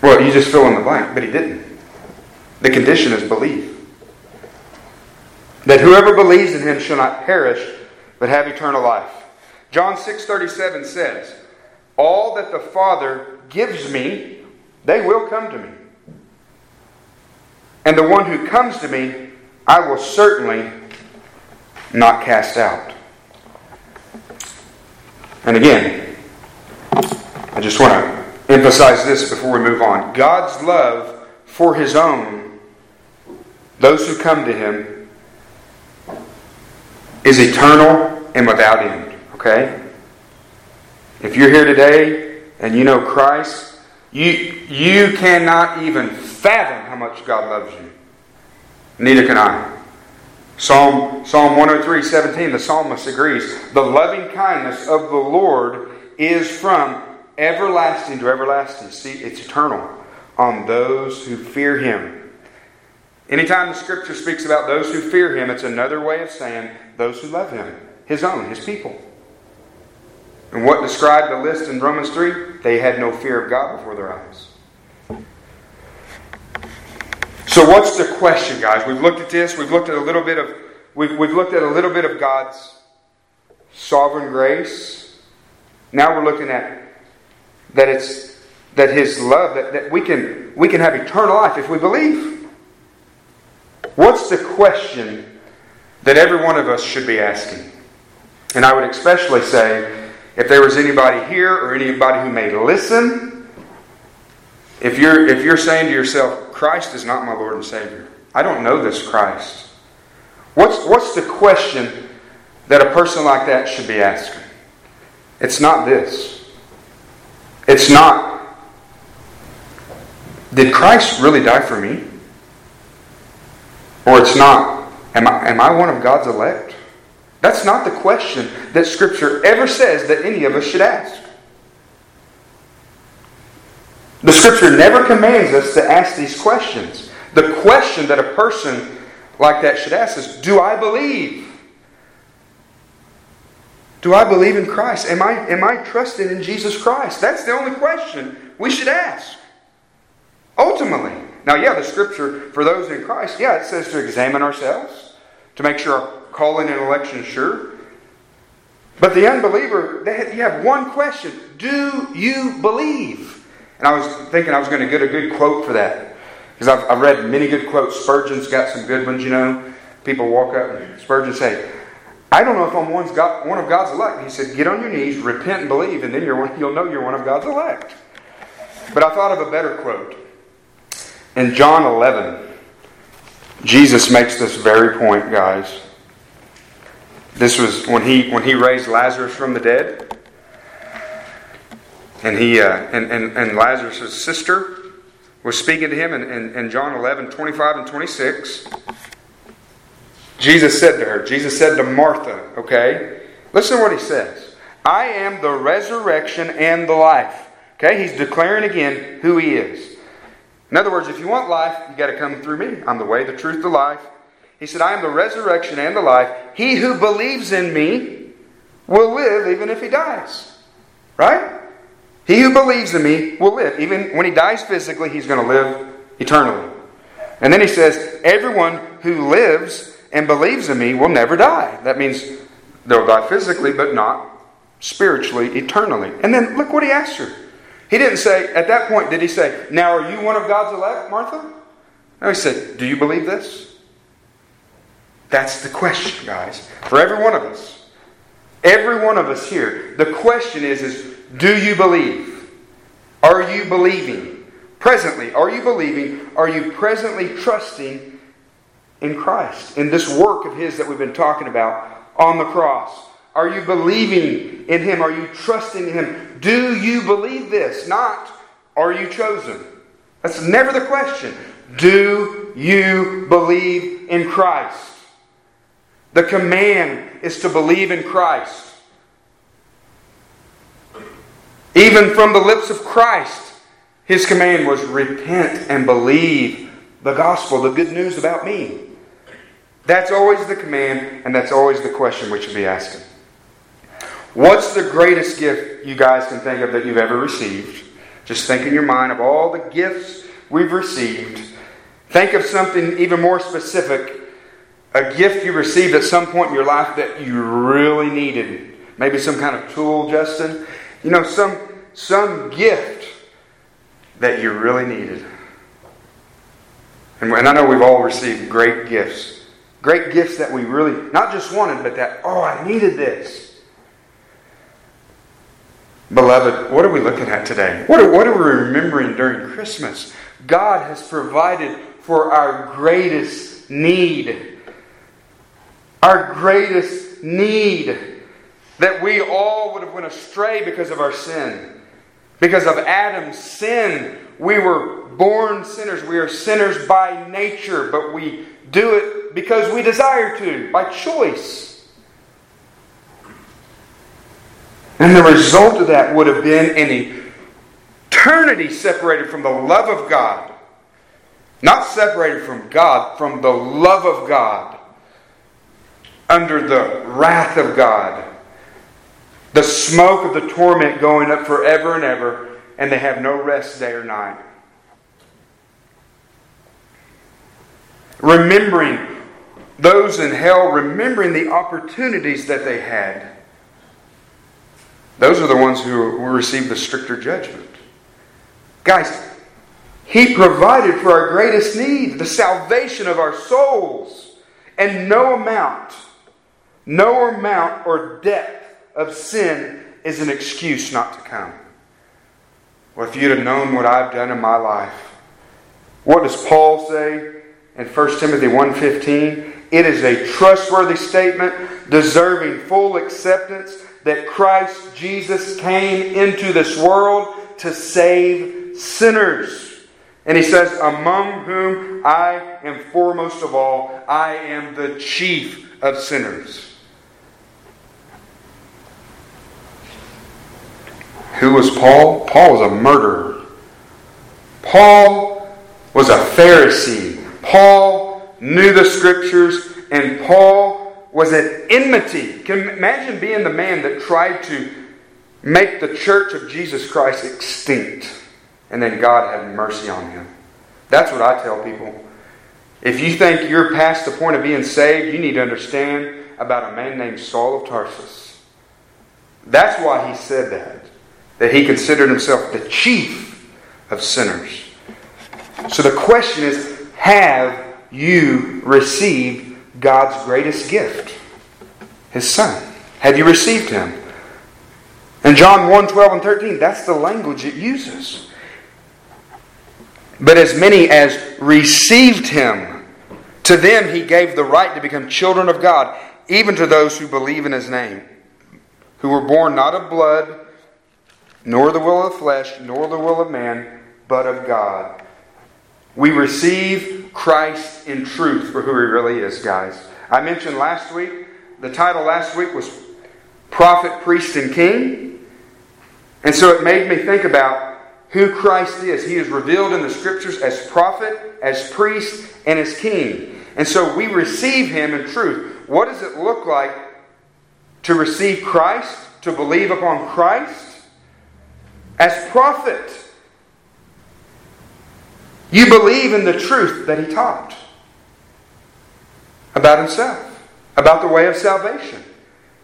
well, you just fill in the blank. But He didn't. The condition is belief. That whoever believes in Him shall not perish, but have eternal life. John six thirty-seven says, all that the Father gives me, they will come to me. And the one who comes to me, I will certainly not cast out. And again, I just want to emphasize this before we move on. God's love for His own, those who come to Him, is eternal and without end. Okay? If you're here today and you know Christ, you, you cannot even fathom how much God loves you. Neither can I. Psalm, Psalm one oh three, seventeen, the psalmist agrees. The loving kindness of the Lord is from everlasting to everlasting. See, it's eternal on those who fear Him. Anytime the Scripture speaks about those who fear Him, it's another way of saying those who love Him, His own, His people. And what described the list in Romans three? They had no fear of God before their eyes. So what's the question, guys? We've looked at this. We've looked at a little bit of we've, we've looked at a little bit of God's sovereign grace. Now we're looking at that it's that His love, that, that we can we can have eternal life if we believe. What's the question that every one of us should be asking? And I would especially say, if there was anybody here or anybody who may listen, if you're if you're saying to yourself, Christ is not my Lord and Savior. I don't know this Christ. What's, what's the question that a person like that should be asking? It's not this. It's not, did Christ really die for me? Or it's not, am I, am I one of God's elect? That's not the question that Scripture ever says that any of us should ask. The Scripture never commands us to ask these questions. The question that a person like that should ask is, do I believe? Do I believe in Christ? Am I, am I trusted in Jesus Christ? That's the only question we should ask. Ultimately. Now, yeah, the Scripture, for those in Christ, yeah, it says to examine ourselves, to make sure our calling and election is sure. But the unbeliever, they, you have one question. Do you believe? And I was thinking I was going to get a good quote for that. Because I've, I've read many good quotes. Spurgeon's got some good ones, you know. People walk up and Spurgeon say, I don't know if I'm one's got, one of God's elect. And he said, get on your knees, repent and believe, and then you're one, you'll know you're one of God's elect. But I thought of a better quote. In John eleven, Jesus makes this very point, guys. This was when he when he raised Lazarus from the dead. And he uh, and, and, and Lazarus' sister was speaking to him in, in, in John eleven, twenty-five and twenty-six. Jesus said to her, Jesus said to Martha, okay? Listen to what He says. I am the resurrection and the life. Okay? He's declaring again who He is. In other words, if you want life, you've got to come through me. I'm the way, the truth, the life. He said, I am the resurrection and the life. He who believes in me will live even if he dies. Right? He who believes in me will live. Even when he dies physically, he's going to live eternally. And then He says, everyone who lives and believes in me will never die. That means they'll die physically, but not spiritually, eternally. And then look what He asked her. He didn't say, at that point, did He say, now are you one of God's elect, Martha? No, He said, do you believe this? That's the question, guys. For every one of us. Every one of us here. The question is, is do you believe? Are you believing? Presently, are you believing? Are you presently trusting in Christ? In this work of His that we've been talking about on the cross? Are you believing in Him? Are you trusting in Him? Do you believe this? Not, are you chosen? That's never the question. Do you believe in Christ? The command is to believe in Christ. Even from the lips of Christ, His command was repent and believe the gospel, the good news about me. That's always the command, and that's always the question we should be asking. What's the greatest gift you guys can think of that you've ever received? Just think in your mind of all the gifts we've received. Think of something even more specific, a gift you received at some point in your life that you really needed. Maybe some kind of tool, Justin. You know, some some gift that you really needed. And, and I know we've all received great gifts. Great gifts that we really, not just wanted, but that, oh, I needed this. Beloved, what are we looking at today? What are, what are we remembering during Christmas? God has provided for our greatest need. Our greatest need. that we all would have went astray because of our sin. Because of Adam's sin, we were born sinners. We are sinners by nature, but we do it because we desire to, by choice. And the result of that would have been an eternity separated from the love of God. Not separated from God, from the love of God. Under the wrath of God. The smoke of the torment going up forever and ever, and they have no rest day or night. Remembering those in hell, remembering the opportunities that they had. Those are the ones who will receive the stricter judgment. Guys, He provided for our greatest need, the salvation of our souls. And no amount, no amount or depth of sin is an excuse not to come. Well, if you'd have known what I've done in my life. What does Paul say in First Timothy one fifteen? It is a trustworthy statement deserving full acceptance that Christ Jesus came into this world to save sinners. And he says, among whom I am foremost of all, I am the chief of sinners. Who was Paul? Paul was a murderer. Paul was a Pharisee. Paul knew the Scriptures, and Paul was at enmity. Can you imagine being the man that tried to make the church of Jesus Christ extinct, and then God had mercy on him? That's what I tell people. If you think you're past the point of being saved, you need to understand about a man named Saul of Tarsus. That's why he said that. That he considered himself the chief of sinners. So the question is, have you received God's greatest gift? His Son. Have you received Him? In John one, twelve and thirteen, that's the language it uses. But as many as received Him, to them He gave the right to become children of God, even to those who believe in His name, who were born not of blood, nor the will of the flesh, nor the will of man, but of God. We receive Christ in truth for who He really is, guys. I mentioned last week, the title last week was Prophet, Priest, and King. And so it made me think about who Christ is. He is revealed in the Scriptures as prophet, as priest, and as king. And so we receive Him in truth. What does it look like to receive Christ, to believe upon Christ? As prophet, you believe in the truth that He taught about Himself, about the way of salvation.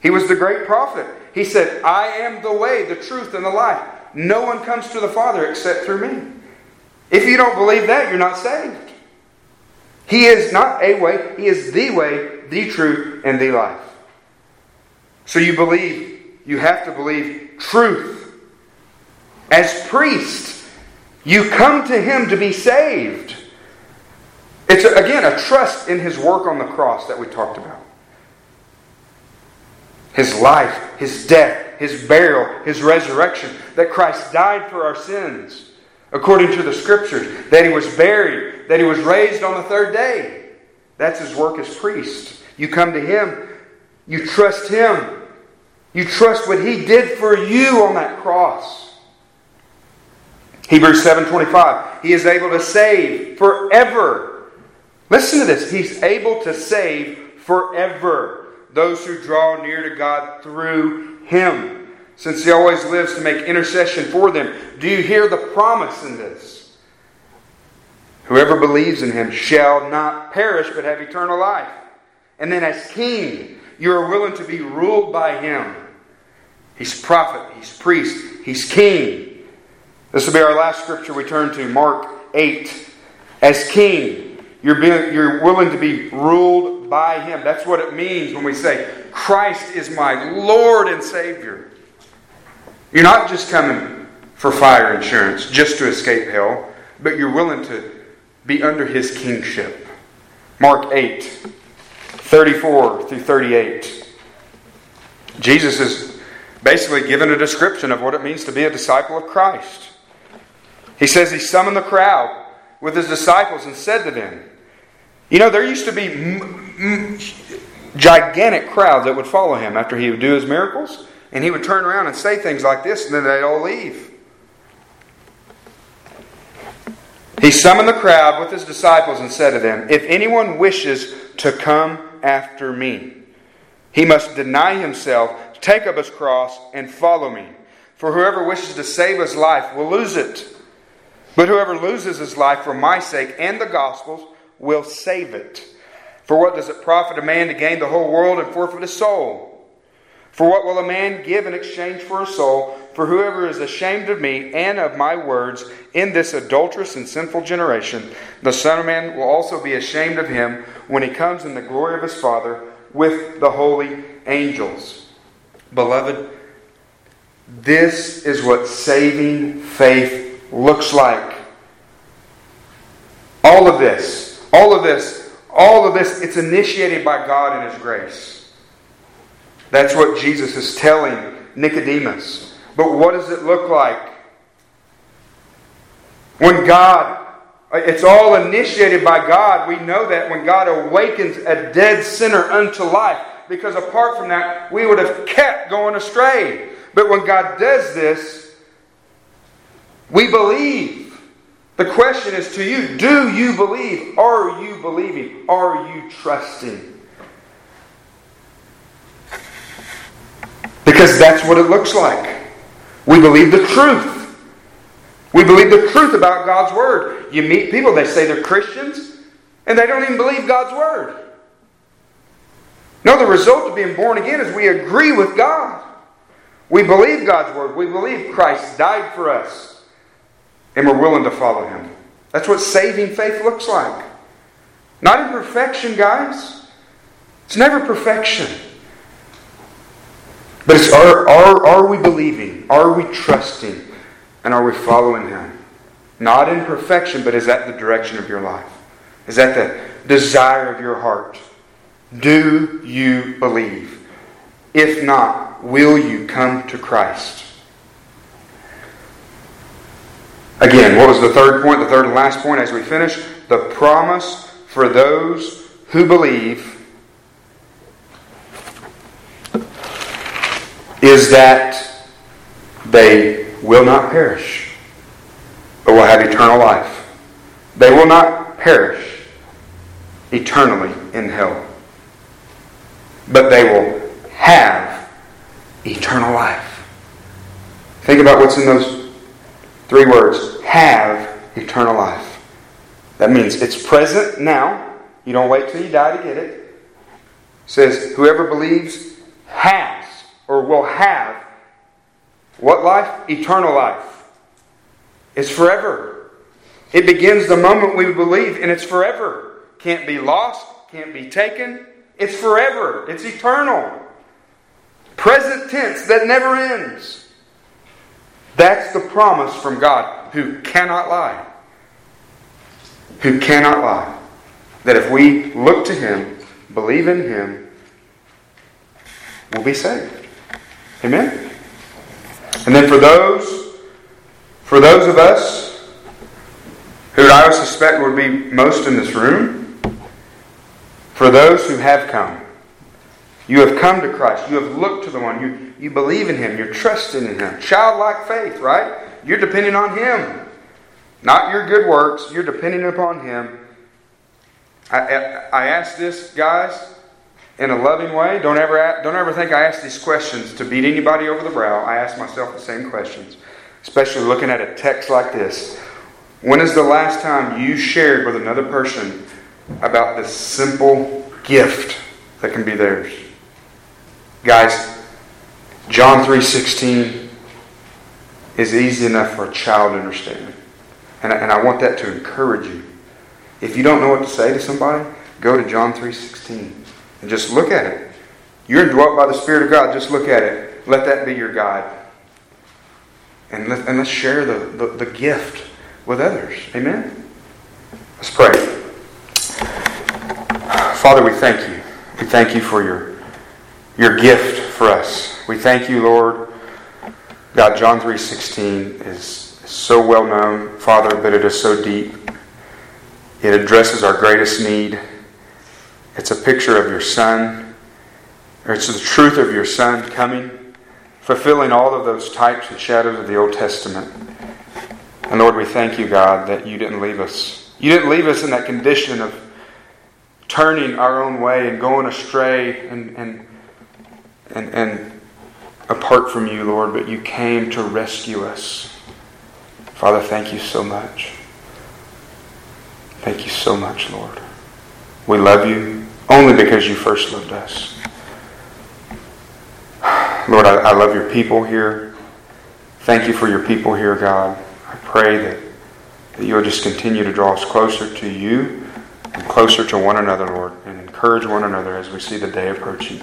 He was the great prophet. He said, I am the way, the truth, and the life. No one comes to the Father except through me. If you don't believe that, you're not saved. He is not a way. He is the way, the truth, and the life. So you believe, you have to believe truth. As priest, you come to Him to be saved. It's, again, a trust in His work on the cross that we talked about. His life, His death, His burial, His resurrection. That Christ died for our sins according to the Scriptures. That He was buried. That He was raised on the third day. That's His work as priest. You come to Him. You trust Him. You trust what He did for you on that cross. Hebrews seven twenty-five. He is able to save forever. Listen to this. He's able to save forever those who draw near to God through Him, since He always lives to make intercession for them. Do you hear the promise in this? Whoever believes in Him shall not perish but have eternal life. And then as King, you are willing to be ruled by Him. He's prophet, He's priest, He's King. This will be our last scripture we turn to, Mark eight. As king, you're, being, you're willing to be ruled by Him. That's what it means when we say, Christ is my Lord and Savior. You're not just coming for fire insurance, just to escape hell, but you're willing to be under His kingship. Mark eight, thirty-four through thirty-eight. Jesus is basically given a description of what it means to be a disciple of Christ. He says he summoned the crowd with his disciples and said to them, you know, there used to be m- m- gigantic crowds that would follow him after he would do his miracles, and he would turn around and say things like this, and then they'd all leave. He summoned the crowd with his disciples and said to them, if anyone wishes to come after me, he must deny himself, take up his cross, and follow me. For whoever wishes to save his life will lose it. But whoever loses his life for my sake and the gospel's will save it. For what does it profit a man to gain the whole world and forfeit his soul? For what will a man give in exchange for his soul? For whoever is ashamed of me and of my words in this adulterous and sinful generation, the Son of Man will also be ashamed of him when he comes in the glory of his Father with the holy angels. Beloved, this is what saving faith looks like. All of this, all of this, all of this, it's initiated by God in His grace. That's what Jesus is telling Nicodemus. But what does it look like? When God, it's all initiated by God. We know that when God awakens a dead sinner unto life. Because apart from that, we would have kept going astray. But when God does this, we believe. The question is to you, do you believe? Are you believing? Are you trusting? Because that's what it looks like. We believe the truth. We believe the truth about God's Word. You meet people, they say they're Christians, and they don't even believe God's Word. No, the result of being born again is we agree with God. We believe God's Word. We believe Christ died for us. And we're willing to follow Him. That's what saving faith looks like. Not in perfection, guys. It's never perfection. But it's are, are, are we believing? Are we trusting? And are we following Him? Not in perfection, but is that the direction of your life? Is that the desire of your heart? Do you believe? If not, will you come to Christ? Again, what was the third point, the third and last point as we finish? The promise for those who believe is that they will not perish, but will have eternal life. They will not perish eternally in hell, but they will have eternal life. Think about what's in those three words, have eternal life. That means it's present now. You don't wait till you die to get it. It says, whoever believes has or will have what life? Eternal life. It's forever. It begins the moment we believe, and it's forever. Can't be lost, can't be taken. It's forever. It's eternal. Present tense that never ends. That's the promise from God who cannot lie. Who cannot lie. That if we look to Him, believe in Him, we'll be saved. Amen? And then for those, for those of us who I would suspect would be most in this room, for those who have come, you have come to Christ. You have looked to the one. You, you believe in Him. You're trusting in Him. Childlike faith, right? You're depending on Him. Not your good works. You're depending upon Him. I, I, I ask this, guys, in a loving way. Don't ever, don't ever think I ask these questions to beat anybody over the brow. I ask myself the same questions. Especially looking at a text like this. When is the last time you shared with another person about this simple gift that can be theirs? Guys, John three sixteen is easy enough for a child to understand. And I, and I want that to encourage you. If you don't know what to say to somebody, go to John three sixteen and just look at it. You're indwelt by the Spirit of God. Just look at it. Let that be your guide. And, let, and let's share the, the, the gift with others. Amen? Let's pray. Father, we thank You. We thank You for Your your gift for us. We thank you, Lord. God, John three sixteen is so well known, Father, but it is so deep. It addresses our greatest need. It's a picture of your Son, or it's the truth of your Son coming, fulfilling all of those types and shadows of the Old Testament. And Lord, we thank you, God, that you didn't leave us. You didn't leave us in that condition of turning our own way and going astray and and and, and apart from you, Lord, but you came to rescue us. Father, thank you so much. Thank you so much, Lord. We love you only because you first loved us. Lord, I, I love your people here. Thank you for your people here, God. I pray that, that you will just continue to draw us closer to you and closer to one another, Lord, and encourage one another as we see the day approaching.